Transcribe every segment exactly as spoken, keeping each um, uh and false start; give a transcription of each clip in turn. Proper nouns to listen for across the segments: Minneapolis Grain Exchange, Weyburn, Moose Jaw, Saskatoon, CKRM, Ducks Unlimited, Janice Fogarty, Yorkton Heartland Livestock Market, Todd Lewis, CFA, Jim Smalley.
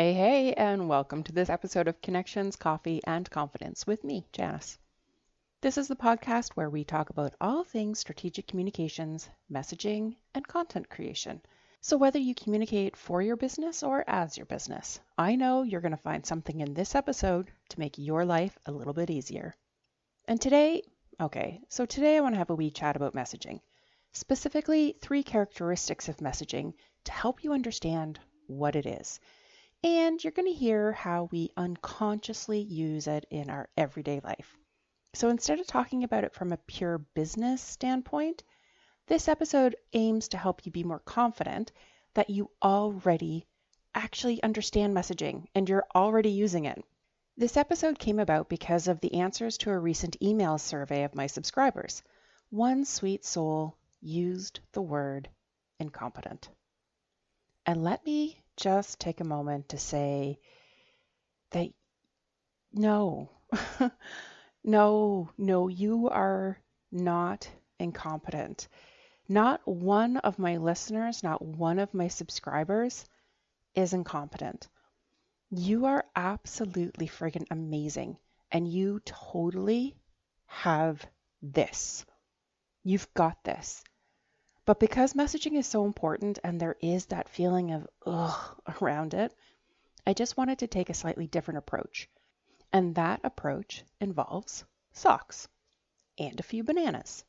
Hey, hey, and welcome to this episode of Connections, Coffee, and Confidence with me, Janice. This is the podcast where we talk about all things strategic communications, messaging, and content creation. So whether you communicate for your business or as your business, I know you're going to find something in this episode to make your life a little bit easier. And today, okay, so today I want to have a wee chat about messaging, specifically three characteristics of messaging to help you understand what it is. And you're going to hear how we unconsciously use it in our everyday life. So instead of talking about it from a pure business standpoint, this episode aims to help you be more confident that you already actually understand messaging and you're already using it. This episode came about because of the answers to a recent email survey of my subscribers. One sweet soul used the word incompetent. And let me just take a moment to say that no. No, no, you are not incompetent. Not one of my listeners, not one of my subscribers is incompetent. You are absolutely friggin' amazing, and you totally have this. You've got this. But because messaging is so important and there is that feeling of ugh around it, I just wanted to take a slightly different approach. And that approach involves socks and a few bananas.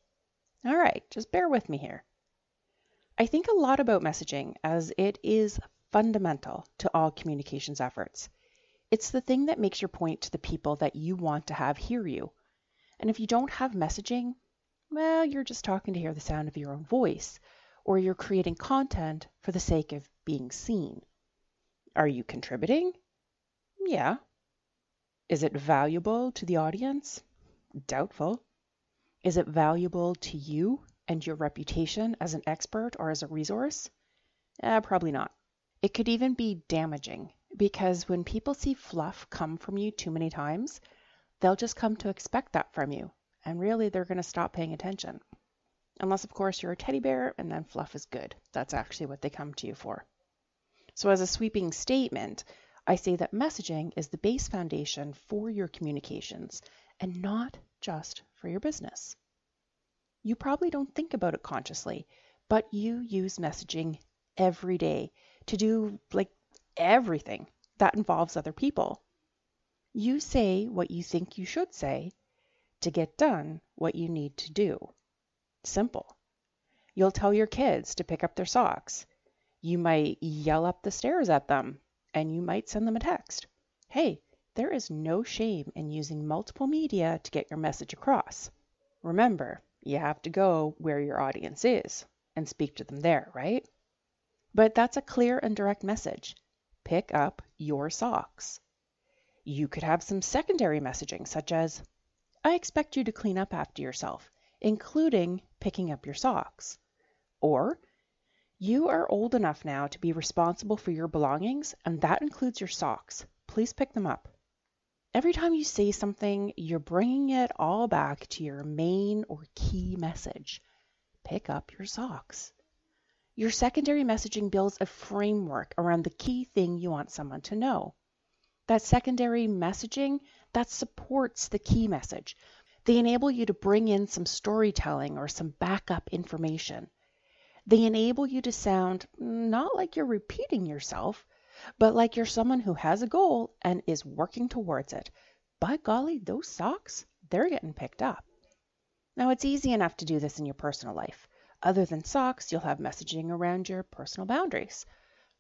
All right, just bear with me here. I think a lot about messaging as it is fundamental to all communications efforts. It's the thing that makes your point to the people that you want to have hear you. And if you don't have messaging, well, you're just talking to hear the sound of your own voice, or you're creating content for the sake of being seen. Are you contributing? Yeah. Is it valuable to the audience? Doubtful. Is it valuable to you and your reputation as an expert or as a resource? Eh, probably not. It could even be damaging, because when people see fluff come from you too many times, they'll just come to expect that from you, and really they're going to stop paying attention. Unless, of course, you're a teddy bear, and then fluff is good. That's actually what they come to you for. So as a sweeping statement, I say that messaging is the base foundation for your communications and not just for your business. You probably don't think about it consciously, but you use messaging every day to do like everything that involves other people. You say what you think you should say to get done what you need to do. Simple. You'll tell your kids to pick up their socks. You might yell up the stairs at them. And you might send them a text. Hey, there is no shame in using multiple media to get your message across. Remember, you have to go where your audience is and speak to them there, right? But that's a clear and direct message. Pick up your socks. You could have some secondary messaging, such as, I expect you to clean up after yourself, including picking up your socks. Or, you are old enough now to be responsible for your belongings, and that includes your socks. Please pick them up. Every time you say something, you're bringing it all back to your main or key message. Pick up your socks. Your secondary messaging builds a framework around the key thing you want someone to know. That secondary messaging, that supports the key message. They enable you to bring in some storytelling or some backup information. They enable you to sound not like you're repeating yourself, but like you're someone who has a goal and is working towards it. By golly, those socks, they're getting picked up. Now, it's easy enough to do this in your personal life. Other than socks, you'll have messaging around your personal boundaries.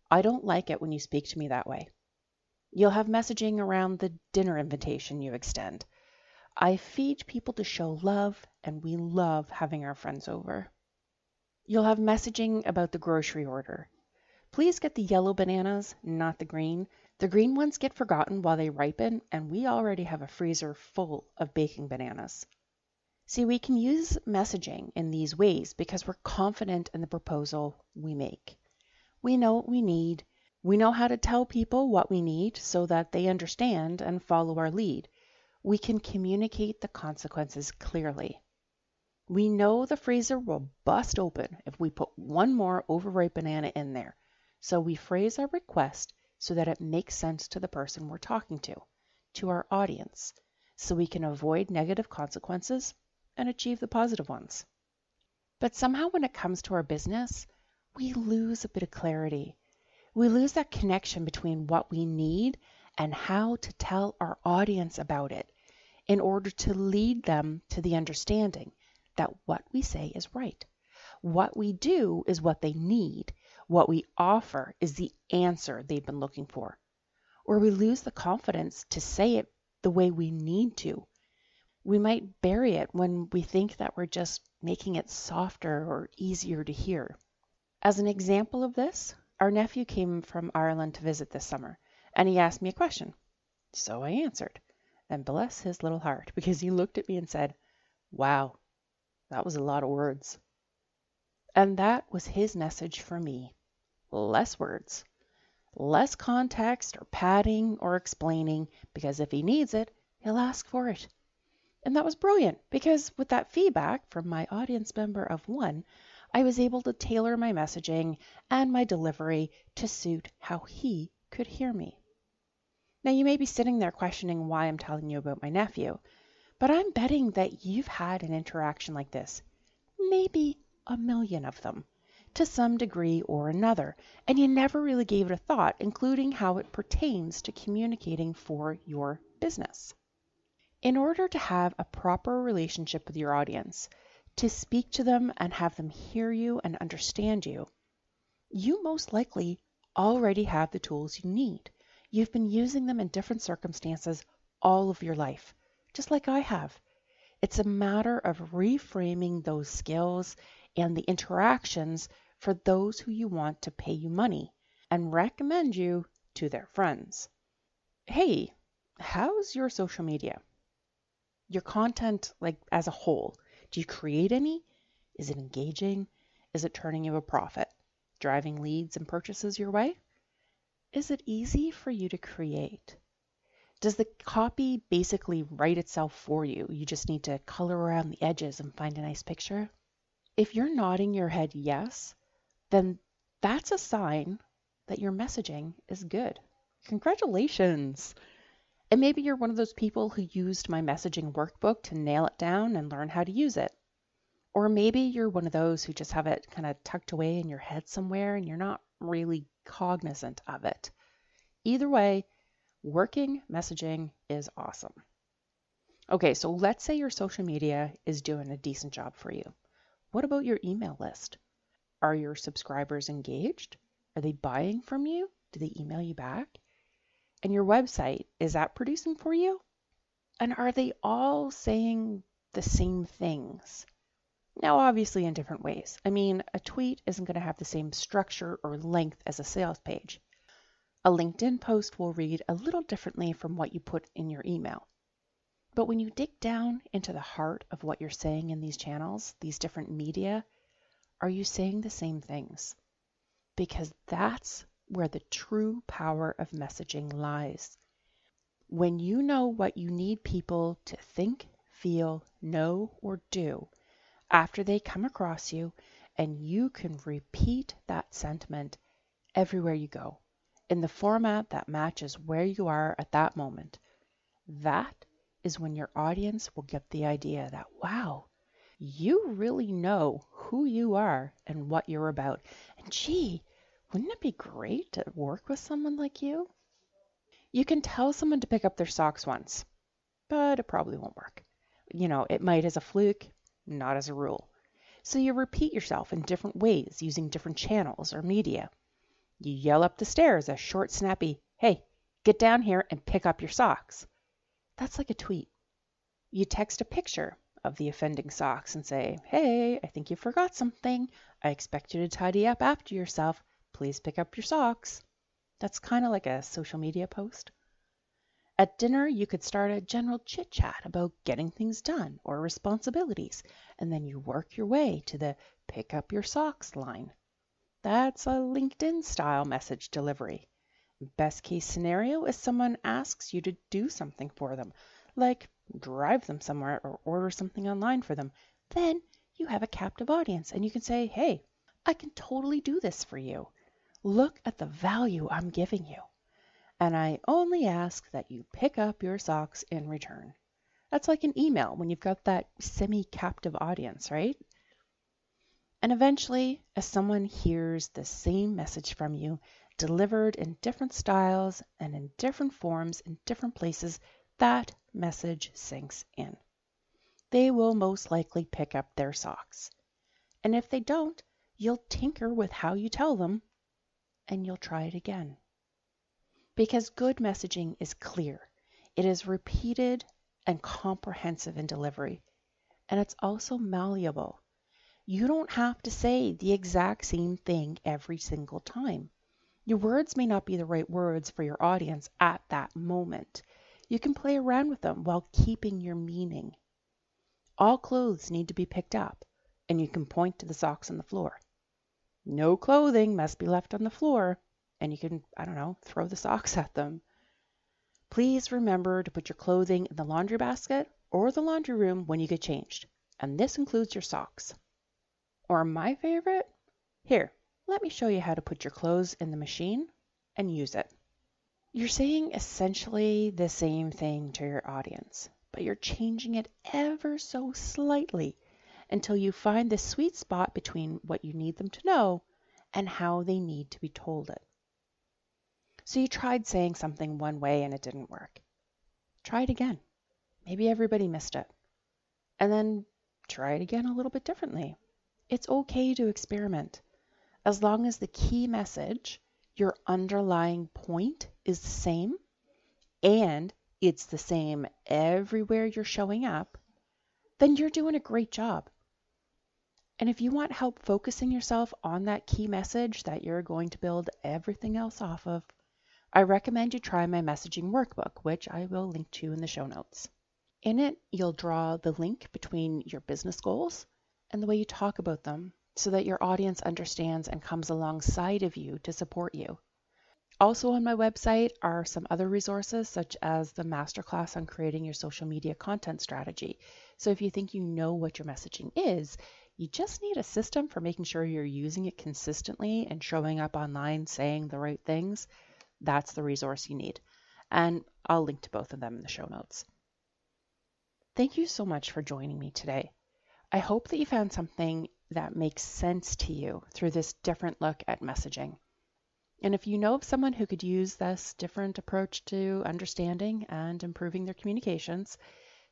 I don't like it when you speak to me that way. You'll have messaging around the dinner invitation you extend. I feed people to show love, and we love having our friends over. You'll have messaging about the grocery order. Please get the yellow bananas, not the green. The green ones get forgotten while they ripen, and we already have a freezer full of baking bananas. See, we can use messaging in these ways because we're confident in the proposal we make. We know what we need. We know how to tell people what we need so that they understand and follow our lead. We can communicate the consequences clearly. We know the freezer will bust open if we put one more overripe banana in there. So we phrase our request so that it makes sense to the person we're talking to, to our audience, so we can avoid negative consequences and achieve the positive ones. But somehow when it comes to our business, we lose a bit of clarity. We lose that connection between what we need and how to tell our audience about it in order to lead them to the understanding that what we say is right. What we do is what they need. What we offer is the answer they've been looking for. Or we lose the confidence to say it the way we need to. We might bury it when we think that we're just making it softer or easier to hear. As an example of this, our nephew came from Ireland to visit this summer, and he asked me a question. So I answered, and bless his little heart, because he looked at me and said, "Wow, that was a lot of words." And that was his message for me. Less words, less context or padding or explaining, because if he needs it, he'll ask for it. And that was brilliant, because with that feedback from my audience member of one, I was able to tailor my messaging and my delivery to suit how he could hear me. Now, you may be sitting there questioning why I'm telling you about my nephew, but I'm betting that you've had an interaction like this. Maybe a million of them, to some degree or another, and you never really gave it a thought, including how it pertains to communicating for your business. In order to have a proper relationship with your audience, to speak to them and have them hear you and understand you, you most likely already have the tools you need. You've been using them in different circumstances all of your life, just like I have. It's a matter of reframing those skills and the interactions for those who you want to pay you money and recommend you to their friends. Hey, how's your social media? Your content, like as a whole, do you create any? Is it engaging? Is it turning you a profit? Driving leads and purchases your way? Is it easy for you to create? Does the copy basically write itself for you? You just need to color around the edges and find a nice picture? If you're nodding your head yes, then that's a sign that your messaging is good. Congratulations! And maybe you're one of those people who used my messaging workbook to nail it down and learn how to use it. Or maybe you're one of those who just have it kind of tucked away in your head somewhere and you're not really cognizant of it. Either way, working messaging is awesome. Okay, so let's say your social media is doing a decent job for you. What about your email list? Are your subscribers engaged? Are they buying from you? Do they email you back? And your website, is that producing for you? And are they all saying the same things? Now, obviously in different ways. I mean, a tweet isn't going to have the same structure or length as a sales page. A LinkedIn post will read a little differently from what you put in your email. But when you dig down into the heart of what you're saying in these channels, these different media, are you saying the same things? Because that's where the true power of messaging lies. When you know what you need people to think, feel, know, or do after they come across you, and you can repeat that sentiment everywhere you go in the format that matches where you are at that moment, that is when your audience will get the idea that, wow, you really know who you are and what you're about. And gee, wouldn't it be great to work with someone like you? You can tell someone to pick up their socks once, but it probably won't work. You know, it might as a fluke, not as a rule. So you repeat yourself in different ways using different channels or media. You yell up the stairs a short, snappy, hey, get down here and pick up your socks. That's like a tweet. You text a picture of the offending socks and say, hey, I think you forgot something. I expect you to tidy up after yourself. Please pick up your socks. That's kind of like a social media post. At dinner, you could start a general chit-chat about getting things done or responsibilities, and then you work your way to the pick up your socks line. That's a LinkedIn-style message delivery. Best case scenario is someone asks you to do something for them, like drive them somewhere or order something online for them. Then you have a captive audience and you can say, hey, I can totally do this for you. Look at the value I'm giving you. And I only ask that you pick up your socks in return. That's like an email when you've got that semi-captive audience, right? And eventually, as someone hears the same message from you, delivered in different styles and in different forms in different places, that message sinks in. They will most likely pick up their socks. And if they don't, you'll tinker with how you tell them, and you'll try it again. Because good messaging is clear. It is repeated and comprehensive in delivery. And it's also malleable. You don't have to say the exact same thing every single time. Your words may not be the right words for your audience at that moment. You can play around with them while keeping your meaning. All clothes need to be picked up, and you can point to the socks on the floor. No clothing must be left on the floor, and you can, I don't know, throw the socks at them. Please remember to put your clothing in the laundry basket or the laundry room when you get changed, and this includes your socks. Or my favorite, here, let me show you how to put your clothes in the machine and use it. You're saying essentially the same thing to your audience, but you're changing it ever so slightly, until you find the sweet spot between what you need them to know and how they need to be told it. So you tried saying something one way and it didn't work. Try it again. Maybe everybody missed it. And then try it again a little bit differently. It's okay to experiment, as long as the key message, your underlying point, is the same, and it's the same everywhere you're showing up, then you're doing a great job. And if you want help focusing yourself on that key message that you're going to build everything else off of, I recommend you try my messaging workbook, which I will link to in the show notes. In it, you'll draw the link between your business goals and the way you talk about them so that your audience understands and comes alongside of you to support you. Also on my website are some other resources, such as the masterclass on creating your social media content strategy. So if you think you know what your messaging is, you just need a system for making sure you're using it consistently and showing up online saying the right things. That's the resource you need. And I'll link to both of them in the show notes. Thank you so much for joining me today. I hope that you found something that makes sense to you through this different look at messaging. And if you know of someone who could use this different approach to understanding and improving their communications,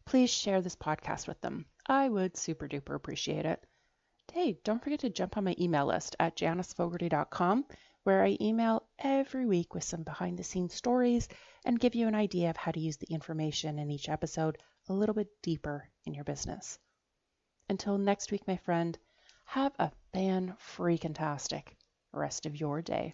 please share this podcast with them. I would super duper appreciate it. Hey, don't forget to jump on my email list at janice fogarty dot com, where I email every week with some behind the scenes stories and give you an idea of how to use the information in each episode a little bit deeper in your business. Until next week, my friend, have a fan-freaking-tastic rest of your day.